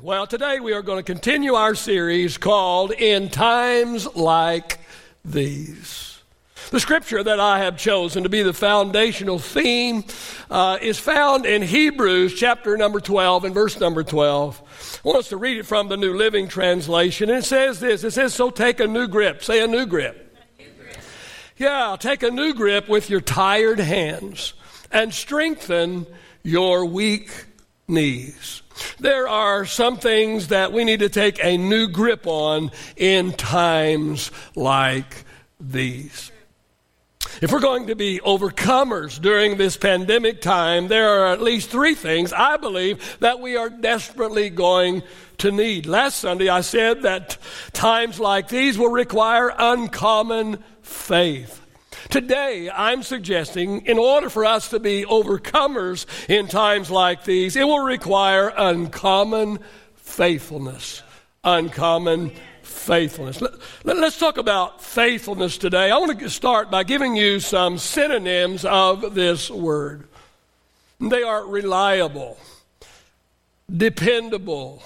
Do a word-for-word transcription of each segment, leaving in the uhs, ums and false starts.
Well, today we are going to continue our series called In Times Like These. The scripture that I have chosen to be the foundational theme uh, is found in Hebrews chapter number twelve and verse number twelve. I want us to read it from the New Living Translation. And it says this, it says, so take a new grip. Say a new grip. A new grip. Yeah, take a new grip with your tired hands and strengthen your weak knees. There are some things that we need to take a new grip on in times like these. If we're going to be overcomers during this pandemic time, there are at least three things, I believe, that we are desperately going to need. Last Sunday, I said that times like these will require uncommon faith. Today, I'm suggesting in order for us to be overcomers in times like these, it will require uncommon faithfulness. Uncommon faithfulness. Let, let, let's talk about faithfulness today. I want to start by giving you some synonyms of this word. They are reliable, dependable,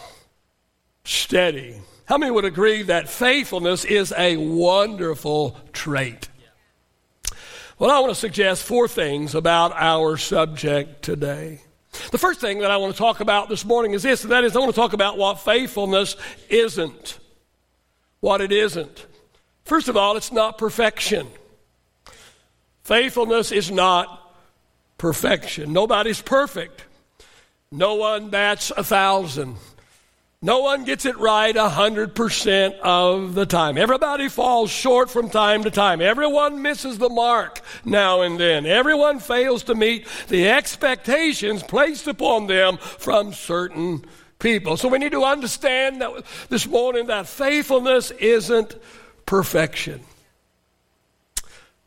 steady. How many would agree that faithfulness is a wonderful trait? Well, I want to suggest four things about our subject today. The first thing that I want to talk about this morning is this, and that is I want to talk about what faithfulness isn't, what it isn't. First of all, it's not perfection. Faithfulness is not perfection. Nobody's perfect. No one bats a thousand. No one gets it right one hundred percent of the time. Everybody falls short from time to time. Everyone misses the mark now and then. Everyone fails to meet the expectations placed upon them from certain people. So we need to understand that this morning that faithfulness isn't perfection.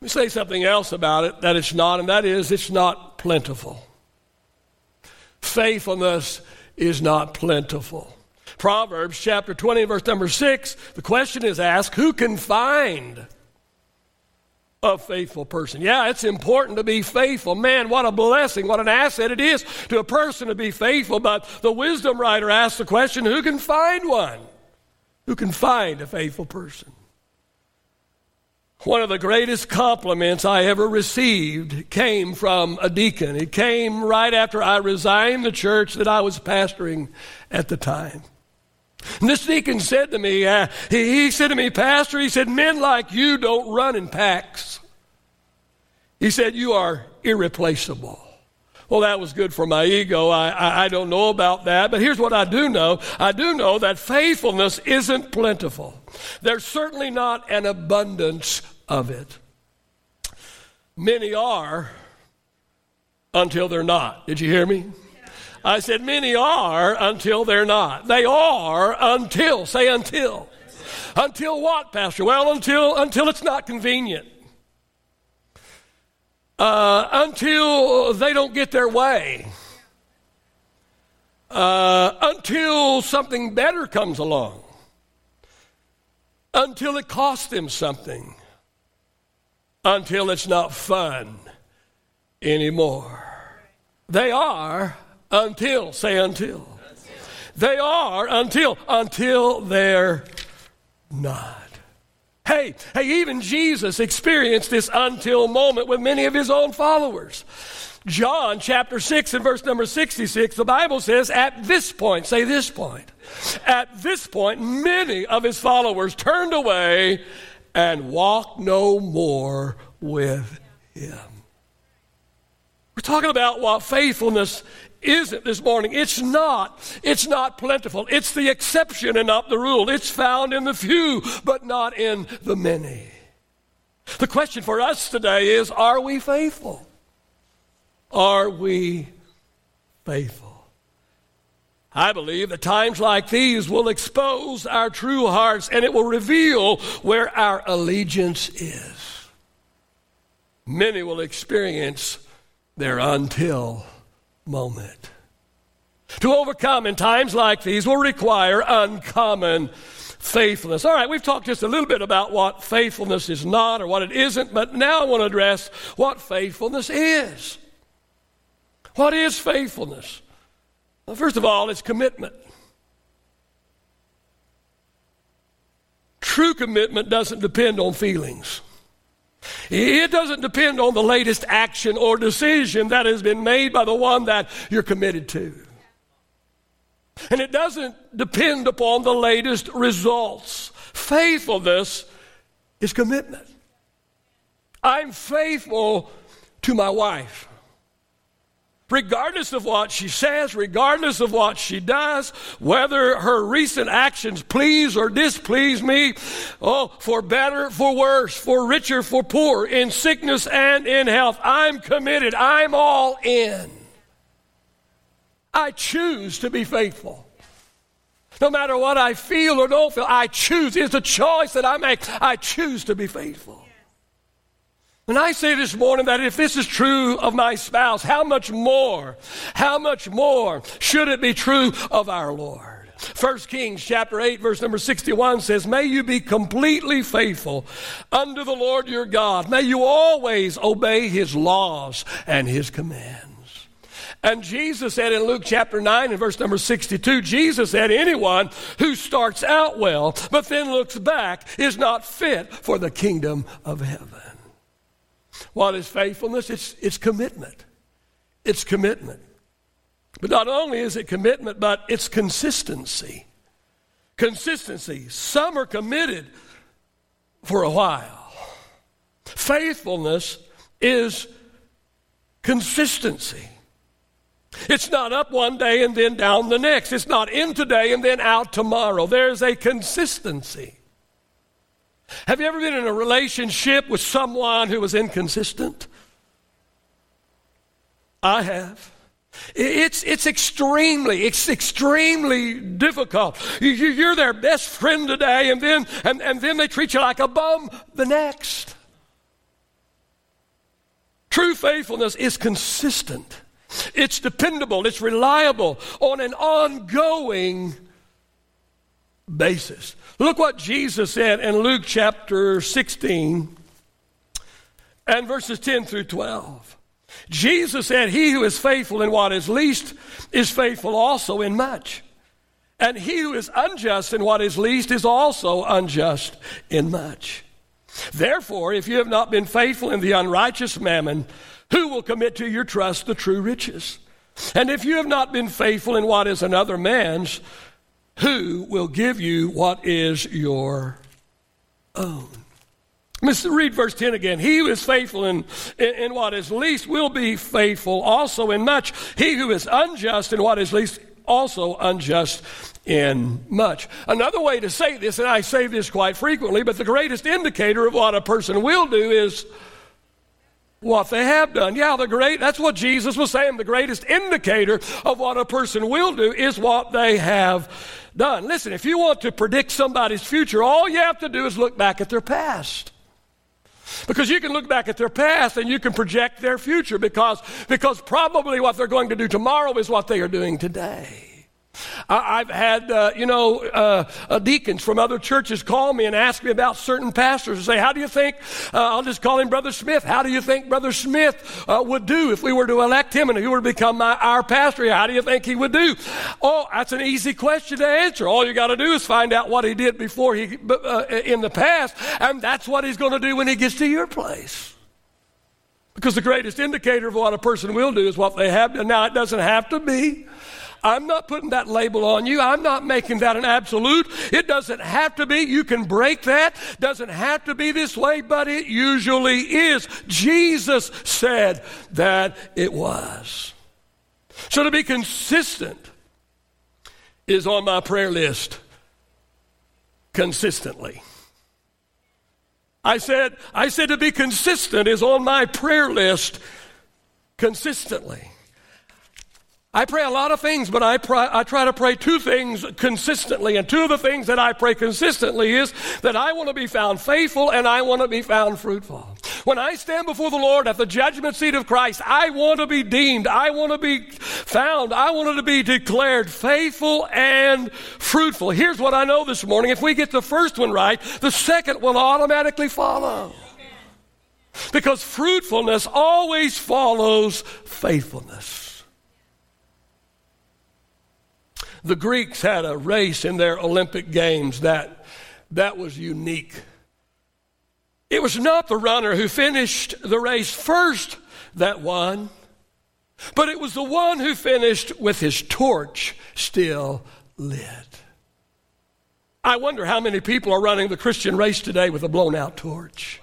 Let me say something else about it that it's not, and that is it's not plentiful. Faithfulness is not plentiful. Proverbs chapter twenty, verse number six, the question is asked, who can find a faithful person? Yeah, it's important to be faithful. Man, what a blessing, what an asset it is to a person to be faithful. But the wisdom writer asks the question, who can find one? Who can find a faithful person? One of the greatest compliments I ever received came from a deacon. It came right after I resigned the church that I was pastoring at the time. And this deacon said to me, uh, he, he said to me, Pastor, he said, men like you don't run in packs. He said, you are irreplaceable. Well, that was good for my ego. I, I, I don't know about that, but here's what I do know. I do know that faithfulness isn't plentiful. There's certainly not an abundance of it. Many are until they're not. Did you hear me? I said, many are until they're not. They are until, say until. Until what, Pastor? Well, until until it's not convenient. Uh, until they don't get their way. Uh, until something better comes along. Until it costs them something. Until it's not fun anymore. They are until, say until. until. They are until, until they're not. Hey, hey, even Jesus experienced this until moment with many of his own followers. John chapter six and verse number sixty-six, the Bible says, at this point, say this point, at this point, many of his followers turned away and walked no more with him. We're talking about what faithfulness isn't this morning. It's not. It's not plentiful. It's the exception and not the rule. It's found in the few, but not in the many. The question for us today is, are we faithful? Are we faithful? I believe that times like these will expose our true hearts and it will reveal where our allegiance is. Many will experience their until moment. To overcome in times like these will require uncommon faithfulness. All right, we've talked just a little bit about what faithfulness is not or what it isn't, but now I want to address what faithfulness is. What is faithfulness? Well, first of all, it's commitment. True commitment doesn't depend on feelings. It doesn't depend on the latest action or decision that has been made by the one that you're committed to. And it doesn't depend upon the latest results. Faithfulness is commitment. I'm faithful to my wife. Regardless of what she says, regardless of what she does, whether her recent actions please or displease me, oh, for better, for worse, for richer, for poor, in sickness and in health, I'm committed. I'm all in. I choose to be faithful. No matter what I feel or don't feel, I choose. It's a choice that I make. I choose to be faithful. And I say this morning that if this is true of my spouse, how much more, how much more should it be true of our Lord? First Kings chapter eight, verse number sixty-one says, "May you be completely faithful unto the Lord your God. May you always obey his laws and his commands." And Jesus said in Luke chapter nine and verse number sixty-two, Jesus said, "Anyone who starts out well but then looks back is not fit for the kingdom of heaven." What is faithfulness? It's, it's commitment. It's commitment. But not only is it commitment, but it's consistency. Consistency. Some are committed for a while. Faithfulness is consistency. It's not up one day and then down the next. It's not in today and then out tomorrow. There's a consistency. Have you ever been in a relationship with someone who was inconsistent? I have. It's, it's extremely, it's extremely difficult. You, you're their best friend today, and then, and, and then they treat you like a bum the next. True faithfulness is consistent. It's dependable. It's reliable on an ongoing basis. Look what Jesus said in Luke chapter sixteen and verses ten through twelve. Jesus said, "He who is faithful in what is least is faithful also in much. And he who is unjust in what is least is also unjust in much. Therefore, if you have not been faithful in the unrighteous mammon, who will commit to your trust the true riches? And if you have not been faithful in what is another man's, who will give you what is your own?" Let's read verse ten again. "He who is faithful in, in, in what is least will be faithful also in much. He who is unjust in what is least also unjust in much." Another way to say this, and I say this quite frequently, but the greatest indicator of what a person will do is what they have done. Yeah, the great, that's what Jesus was saying. The greatest indicator of what a person will do is what they have done. Listen, if you want to predict somebody's future, all you have to do is look back at their past. Because you can look back at their past and you can project their future because, because probably what they're going to do tomorrow is what they are doing today. I, I've had, uh, you know, uh, uh, deacons from other churches call me and ask me about certain pastors and say, "How do you think, uh, I'll just call him Brother Smith, how do you think Brother Smith uh, would do if we were to elect him and he were to become my, our pastor? How do you think he would do?" Oh, that's an easy question to answer. All you got to do is find out what he did before he, uh, in the past, and that's what he's going to do when he gets to your place. Because the greatest indicator of what a person will do is what they have done. Now, it doesn't have to be. I'm not putting that label on you. I'm not making that an absolute. It doesn't have to be. You can break that. Doesn't have to be this way, but it usually is. Jesus said that it was. So to be consistent is on my prayer list consistently. I said, I said to be consistent is on my prayer list consistently. I pray a lot of things, but I, pray, I try to pray two things consistently. And two of the things that I pray consistently is that I want to be found faithful and I want to be found fruitful. When I stand before the Lord at the judgment seat of Christ, I want to be deemed. I want to be found. I want to be declared faithful and fruitful. Here's what I know this morning. If we get the first one right, the second will automatically follow. Because fruitfulness always follows faithfulness. The Greeks had a race in their Olympic Games that that was unique. It was not the runner who finished the race first that won, but it was the one who finished with his torch still lit. I wonder how many people are running the Christian race today with a blown-out torch.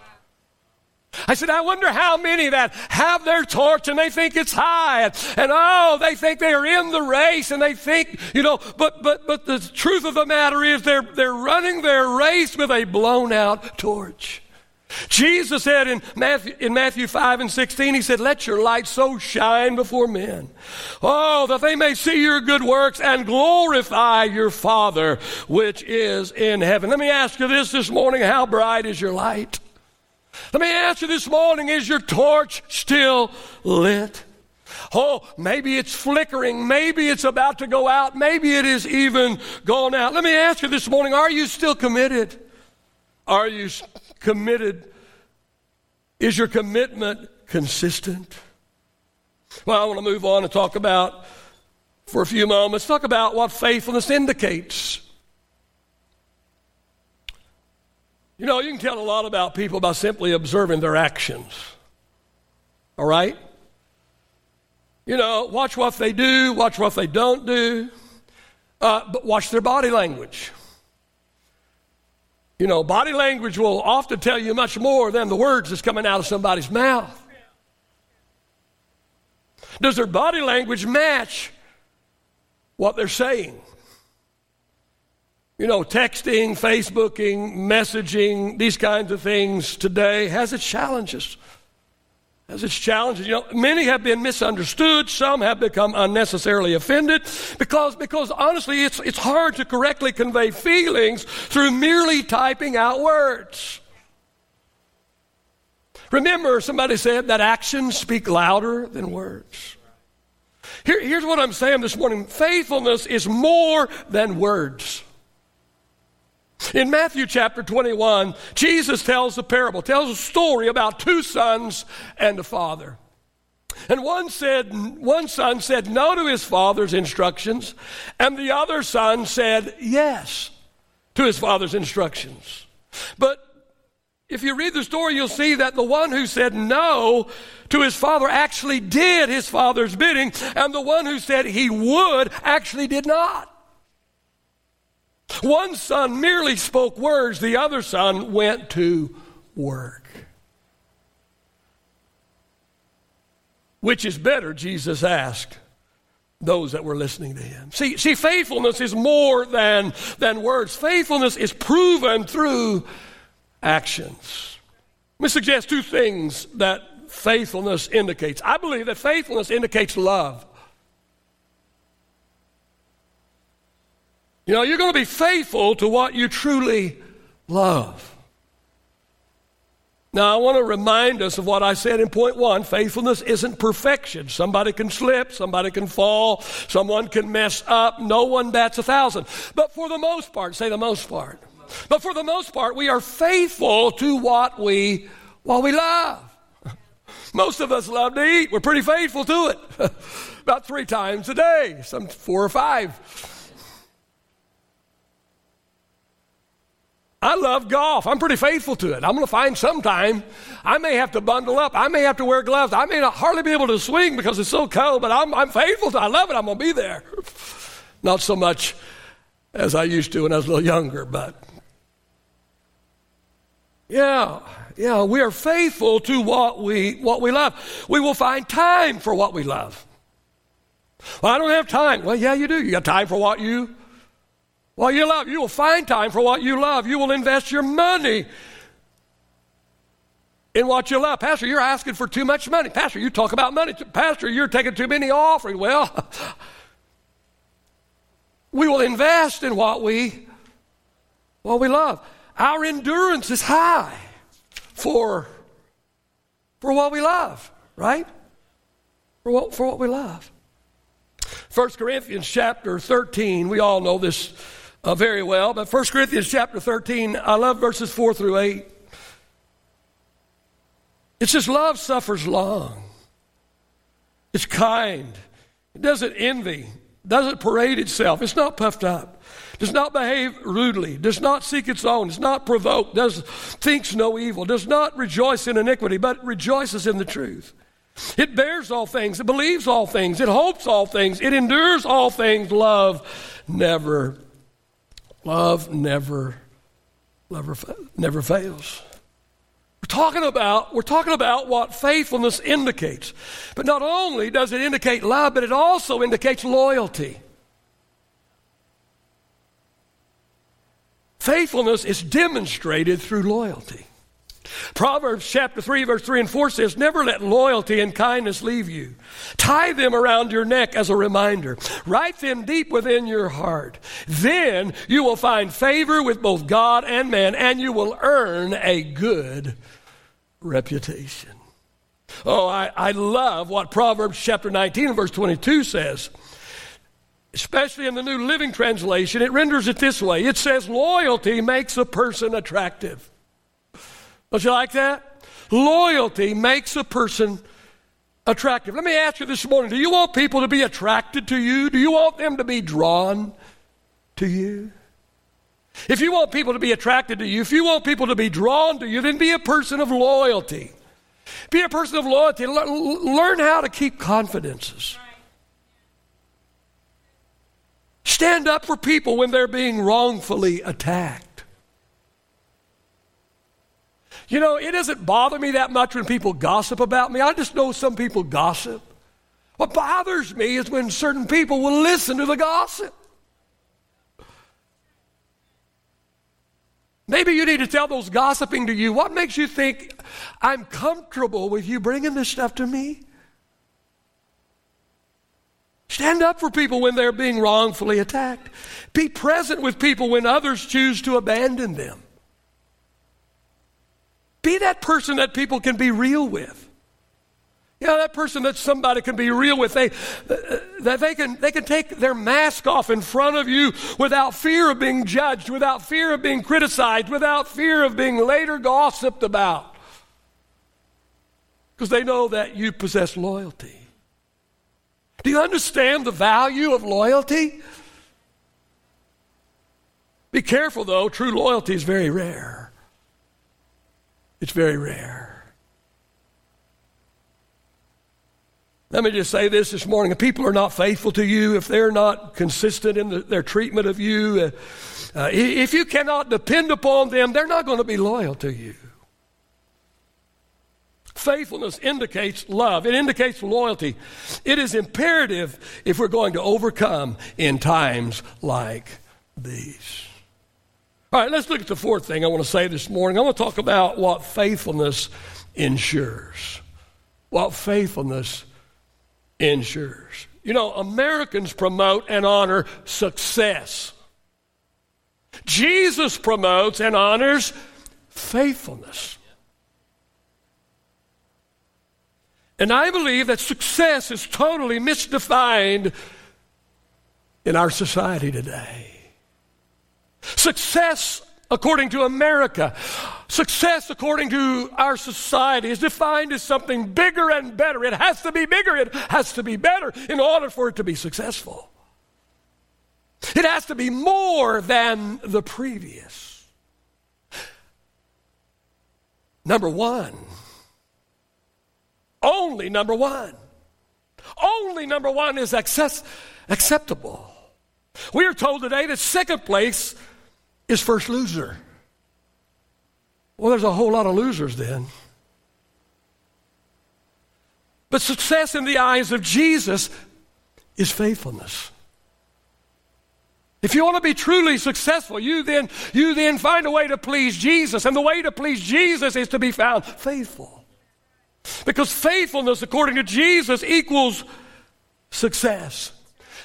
I said, I wonder how many that have their torch and they think it's high, and, and oh, they think they are in the race, and they think, you know, but but but the truth of the matter is they're they're running their race with a blown-out torch. Jesus said in Matthew, in Matthew five and sixteen, he said, let your light so shine before men, oh, that they may see your good works and glorify your Father which is in heaven. Let me ask you this this morning, how bright is your light? Let me ask you this morning, is your torch still lit? Oh, maybe it's flickering. Maybe it's about to go out. Maybe it is even gone out. Let me ask you this morning, are you still committed? Are you committed? Is your commitment consistent? Well, I want to move on and talk about, for a few moments, talk about what faithfulness indicates. You know, you can tell a lot about people by simply observing their actions, all right? You know, watch what they do, watch what they don't do, uh, but watch their body language. You know, body language will often tell you much more than the words that's coming out of somebody's mouth. Does their body language match what they're saying? You know, texting, Facebooking, messaging, these kinds of things today has its challenges. Has its challenges. You know, many have been misunderstood. Some have become unnecessarily offended because, because honestly, it's, it's hard to correctly convey feelings through merely typing out words. Remember, somebody said that actions speak louder than words. Here, here's what I'm saying this morning. Faithfulness is more than words. In Matthew chapter twenty-one, Jesus tells a parable, tells a story about two sons and a father. And one said, one son said no to his father's instructions, and the other son said yes to his father's instructions. But if you read the story, you'll see that the one who said no to his father actually did his father's bidding, and the one who said he would actually did not. One son merely spoke words, the other son went to work. Which is better, Jesus asked those that were listening to him. See, see, faithfulness is more than, than words. Faithfulness is proven through actions. Let me suggest two things that faithfulness indicates. I believe that faithfulness indicates love. You know, you're going to be faithful to what you truly love. Now, I want to remind us of what I said in point one. Faithfulness isn't perfection. Somebody can slip. Somebody can fall. Someone can mess up. No one bats a thousand. But for the most part, say the most part. But for the most part, we are faithful to what we, what we love. Most of us love to eat. We're pretty faithful to it. About three times a day, some four or five. I love golf. I'm pretty faithful to it. I'm going to find some time. I may have to bundle up. I may have to wear gloves. I may not hardly be able to swing because it's so cold, but I'm, I'm faithful to it. I love it. I'm going to be there. Not so much as I used to when I was a little younger, but yeah, yeah, we are faithful to what we, what we love. We will find time for what we love. Well, I don't have time. Well, yeah, you do. You got time for what you Well, you love. You will find time for what you love. You will invest your money in what you love. Pastor, you're asking for too much money. Pastor, you talk about money. Pastor, you're taking too many offerings. Well, we will invest in what we, what we love. Our endurance is high for, for what we love, right? For what, for what we love. First Corinthians chapter thirteen, we all know this Uh, very well, but First Corinthians chapter thirteen, I love verses four through eight. It says, love suffers long. It's kind. It doesn't envy. doesn't parade itself. It's not puffed up. Does not behave rudely, does not seek its own, does not provoke, does thinks no evil, does not rejoice in iniquity, but rejoices in the truth. It bears all things, it believes all things, it hopes all things, it endures all things. Love never, love never, never, never fails. We're talking about, we're talking about what faithfulness indicates. But not only does it indicate love, but it also indicates loyalty. Faithfulness is demonstrated through loyalty. Proverbs chapter three, verse three and four says, never let loyalty and kindness leave you. Tie them around your neck as a reminder. Write them deep within your heart. Then you will find favor with both God and man, and you will earn a good reputation. Oh, I, I love what Proverbs chapter nineteen, verse twenty-two says. Especially in the New Living Translation, it renders it this way. It says, loyalty makes a person attractive. Don't you like that? Loyalty makes a person attractive. Let me ask you this morning, do you want people to be attracted to you? Do you want them to be drawn to you? If you want people to be attracted to you, if you want people to be drawn to you, then be a person of loyalty. Be a person of loyalty. Learn how to keep confidences. Stand up for people when they're being wrongfully attacked. You know, it doesn't bother me that much when people gossip about me. I just know some people gossip. What bothers me is when certain people will listen to the gossip. Maybe you need to tell those gossiping to you, what makes you think I'm comfortable with you bringing this stuff to me? Stand up for people when they're being wrongfully attacked. Be present with people when others choose to abandon them. Be that person that people can be real with. You know, that person that somebody can be real with. They, that they can, they can take their mask off in front of you without fear of being judged, without fear of being criticized, without fear of being later gossiped about. Because they know that you possess loyalty. Do you understand the value of loyalty? Be careful, though. True loyalty is very rare. It's very rare. Let me just say this this morning. If people are not faithful to you, if they're not consistent in the, their treatment of you, uh, uh, if you cannot depend upon them, they're not going to be loyal to you. Faithfulness indicates love. It indicates loyalty. It is imperative if we're going to overcome in times like these. All right, let's look at the fourth thing I want to say this morning. I want to talk about what faithfulness ensures. What faithfulness ensures. You know, Americans promote and honor success. Jesus promotes and honors faithfulness. And I believe that success is totally misdefined in our society today. Success, according to America, success, according to our society, is defined as something bigger and better. It has to be bigger. It has to be better in order for it to be successful. It has to be more than the previous. Number one. Only number one. Only number one is access, acceptable. We are told today that second place is first loser. Well, there's a whole lot of losers then. But success in the eyes of Jesus is faithfulness. If you want to be truly successful, you then, you then find a way to please Jesus. And the way to please Jesus is to be found faithful. Because faithfulness, according to Jesus, equals success.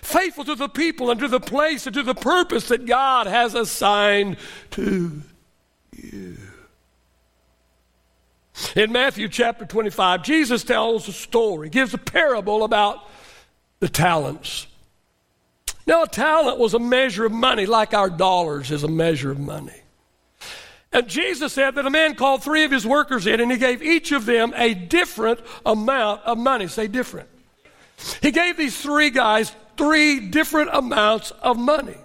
Faithful to the people and to the place and to the purpose that God has assigned to you. In Matthew chapter twenty-five, Jesus tells a story, gives a parable about the talents. Now, a talent was a measure of money, like our dollars is a measure of money. And Jesus said that a man called three of his workers in, and he gave each of them a different amount of money. Say different. He gave these three guys three different amounts of money.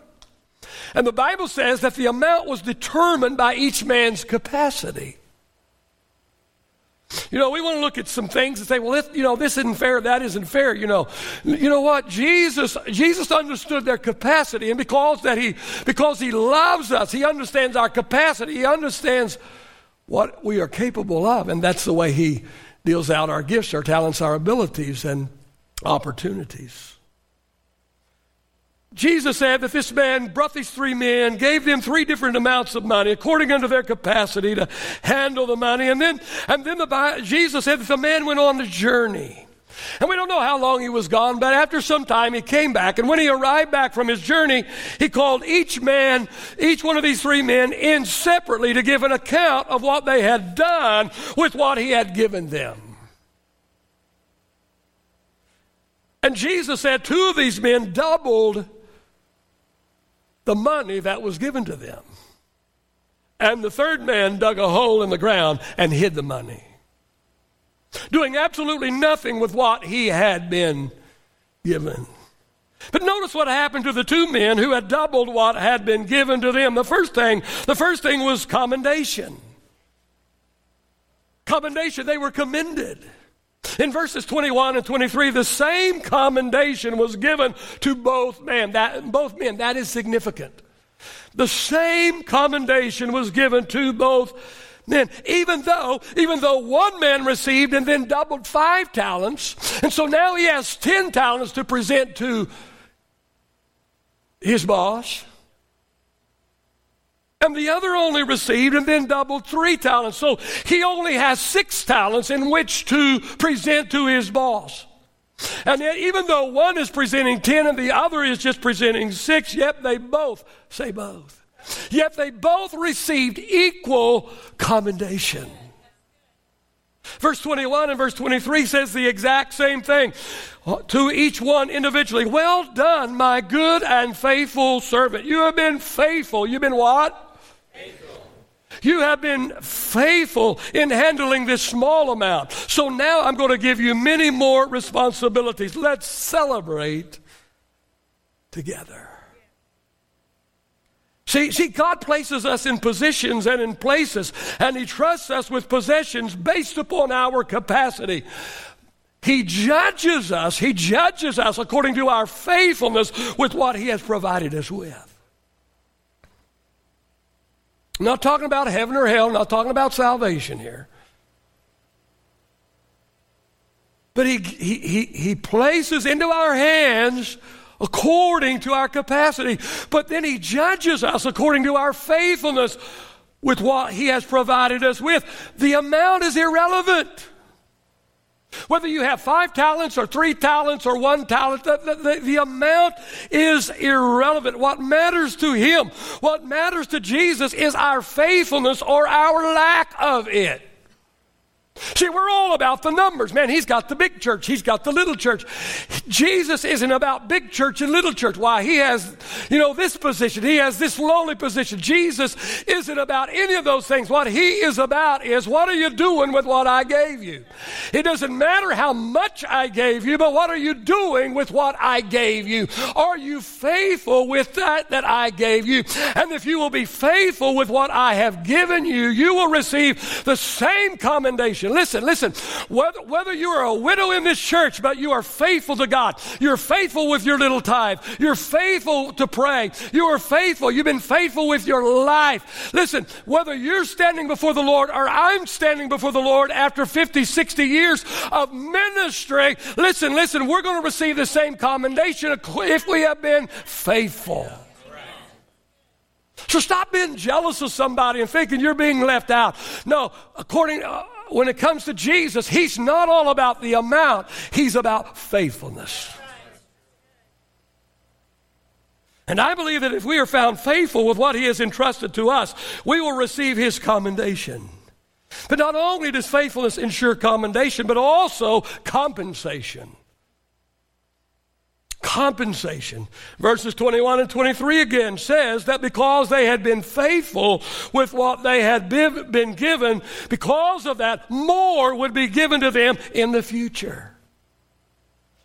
And the Bible says that the amount was determined by each man's capacity. You know, we want to look at some things and say, well, this, you know, this isn't fair, that isn't fair, you know. You know what? Jesus Jesus understood their capacity, and because that he because he loves us, he understands our capacity, he understands what we are capable of, and that's the way he deals out our gifts, our talents, our abilities, and opportunities. Jesus said that this man brought these three men, gave them three different amounts of money according unto their capacity to handle the money. And then and then the, Jesus said that the man went on the journey. And we don't know how long he was gone, but after some time he came back. And when he arrived back from his journey, he called each man, each one of these three men in separately to give an account of what they had done with what he had given them. And Jesus said two of these men doubled the money that was given to them. And the third man dug a hole in the ground and hid the money, doing absolutely nothing with what he had been given. But notice what happened to the two men who had doubled what had been given to them. The first thing, the first thing was commendation. Commendation, they were commended. In verses twenty-one and twenty-three, the same commendation was given to both men. That, both men, that is significant. The same commendation was given to both men, even though, even though one man received and then doubled five talents, and so now he has ten talents to present to his boss. And the other only received and then doubled three talents. So he only has six talents in which to present to his boss. And yet, even though one is presenting ten and the other is just presenting six, yet they both, say both, yet they both received equal commendation. Verse twenty-one and verse twenty-three says the exact same thing to each one individually. Well done, my good and faithful servant. You have been faithful. You've been what? You have been faithful in handling this small amount. So now I'm going to give you many more responsibilities. Let's celebrate together. See, see, God places us in positions and in places, and he trusts us with possessions based upon our capacity. He judges us. He judges us according to our faithfulness with what he has provided us with. Not talking about heaven or hell, not talking about salvation here. But he he he, he places into our hands according to our capacity. But then he judges us according to our faithfulness with what he has provided us with. The amount is irrelevant. Whether you have five talents or three talents or one talent, the, the, the amount is irrelevant. What matters to him, what matters to Jesus is our faithfulness or our lack of it. See, we're all about the numbers. Man, he's got the big church. He's got the little church. Jesus isn't about big church and little church. Why? He has, you know, this position. He has this lowly position. Jesus isn't about any of those things. What he is about is, what are you doing with what I gave you? It doesn't matter how much I gave you, but what are you doing with what I gave you? Are you faithful with that that I gave you? And if you will be faithful with what I have given you, you will receive the same commendation. Listen, listen, whether, whether you are a widow in this church, but you are faithful to God, you're faithful with your little tithe, you're faithful to pray, you are faithful, you've been faithful with your life. Listen, whether you're standing before the Lord or I'm standing before the Lord after fifty, sixty years of ministry, listen, listen, we're going to receive the same commendation if we have been faithful. So stop being jealous of somebody and thinking you're being left out. No, according uh, when it comes to Jesus, he's not all about the amount. He's about faithfulness. And I believe that if we are found faithful with what he has entrusted to us, we will receive his commendation. But not only does faithfulness ensure commendation, but also compensation. Compensation. Verses twenty-one and twenty-three again says that because they had been faithful with what they had been given, because of that, more would be given to them in the future.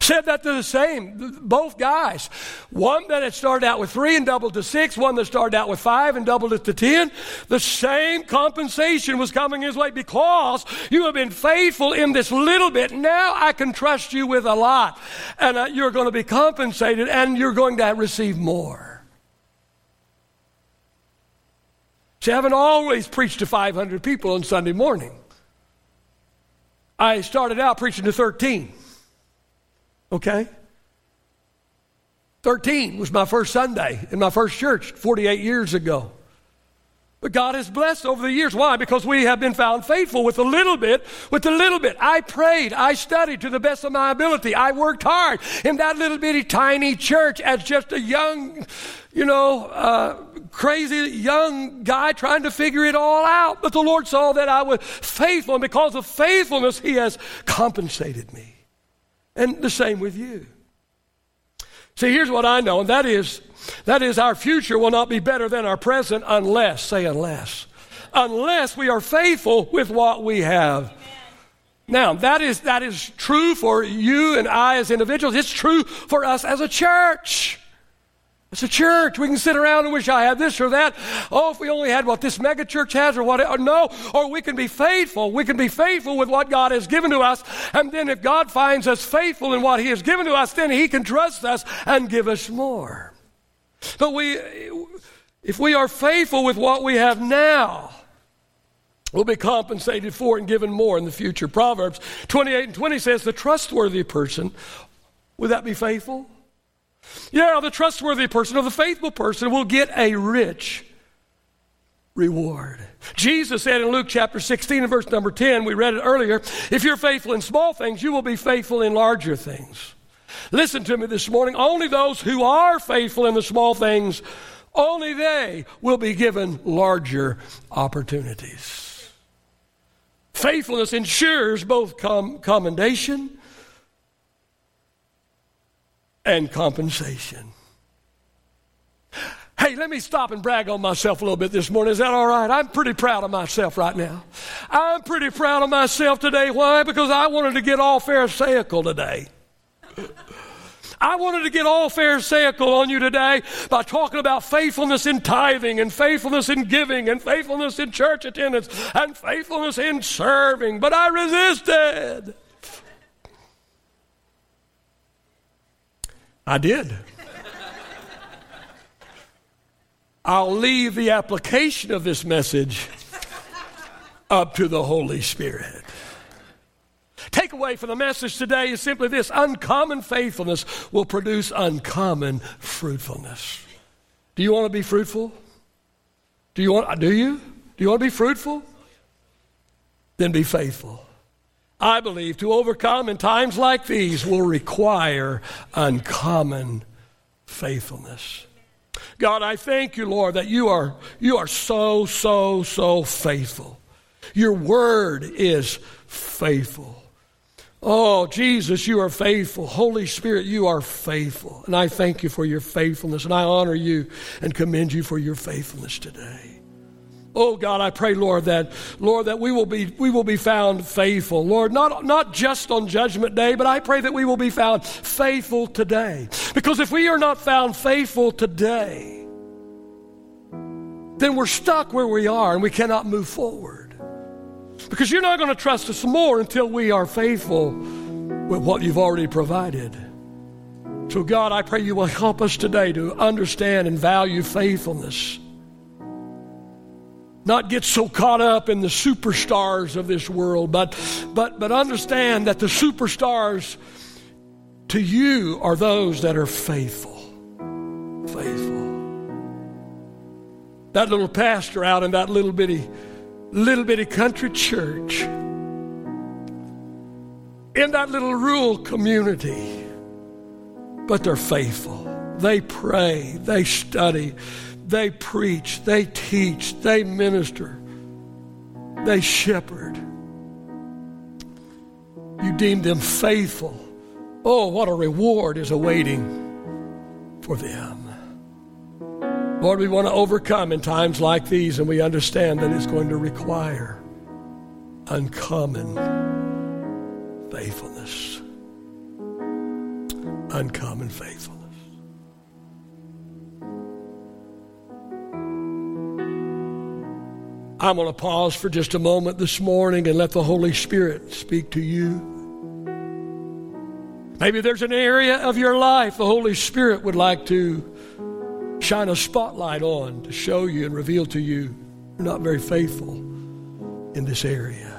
said that to the same, both guys. One that had started out with three and doubled to six, one that started out with five and doubled it to ten. The same compensation was coming his way. Because you have been faithful in this little bit, now I can trust you with a lot. And uh, you're going to be compensated, and you're going to receive more. See, I haven't always preached to five hundred people on Sunday morning. I started out preaching to thirteen. Okay? thirteen was my first Sunday in my first church forty-eight years ago. But God has blessed over the years. Why? Because we have been found faithful with a little bit, with a little bit. I prayed. I studied to the best of my ability. I worked hard in that little bitty tiny church as just a young, you know, uh, crazy young guy trying to figure it all out. But the Lord saw that I was faithful, and because of faithfulness, He has compensated me. And the same with you. See, here's what I know, and that is, that is our future will not be better than our present unless, say unless, unless we are faithful with what we have. Amen. Now, that is, that is true for you and I as individuals. It's true for us as a church. As a church, we can sit around and wish I had this or that. Oh, if we only had what this mega church has or what, or no, or we can be faithful. We can be faithful with what God has given to us. And then if God finds us faithful in what He has given to us, then He can trust us and give us more. But we, if we are faithful with what we have now, we'll be compensated for and given more in the future. Proverbs twenty-eight and twenty says, the trustworthy person, would that be faithful? Yeah, the trustworthy person or the faithful person will get a rich reward. Jesus said in Luke chapter sixteen and verse number ten, we read it earlier, if you're faithful in small things, you will be faithful in larger things. Listen to me this morning, only those who are faithful in the small things, only they will be given larger opportunities. Faithfulness ensures both com- commendation and compensation. Hey, let me stop and brag on myself a little bit this morning. Is that all right? I'm pretty proud of myself right now. I'm pretty proud of myself today. Why? Because I wanted to get all Pharisaical today. I wanted to get all Pharisaical on you today by talking about faithfulness in tithing and faithfulness in giving and faithfulness in church attendance and faithfulness in serving. But I resisted. I did. I'll leave the application of this message up to the Holy Spirit. Takeaway for the message today is simply this: uncommon faithfulness will produce uncommon fruitfulness. Do you want to be fruitful? Do you want, do you? Do you want to be fruitful? Then be faithful. I believe to overcome in times like these will require uncommon faithfulness. God, I thank you, Lord, that you are you are so, so, so faithful. Your word is faithful. Oh, Jesus, you are faithful. Holy Spirit, you are faithful. And I thank you for your faithfulness, and I honor you and commend you for your faithfulness today. Oh God, I pray, Lord, that Lord, that we will be we will be found faithful, Lord, not not just on Judgment Day, but I pray that we will be found faithful today. Because if we are not found faithful today, then we're stuck where we are and we cannot move forward. Because you're not going to trust us more until we are faithful with what you've already provided. So God, I pray you will help us today to understand and value faithfulness. Not get so caught up in the superstars of this world, but but but understand that the superstars to you are those that are faithful. Faithful. That little pastor out in that little bitty, little bitty country church, in that little rural community, but they're faithful. They pray, they study. They preach, they teach, they minister, they shepherd. You deem them faithful. Oh, what a reward is awaiting for them. Lord, we want to overcome in times like these, and we understand that it's going to require uncommon faithfulness. uncommon faithfulness. I'm going to pause for just a moment this morning and let the Holy Spirit speak to you. Maybe there's an area of your life the Holy Spirit would like to shine a spotlight on to show you and reveal to you you're not very faithful in this area.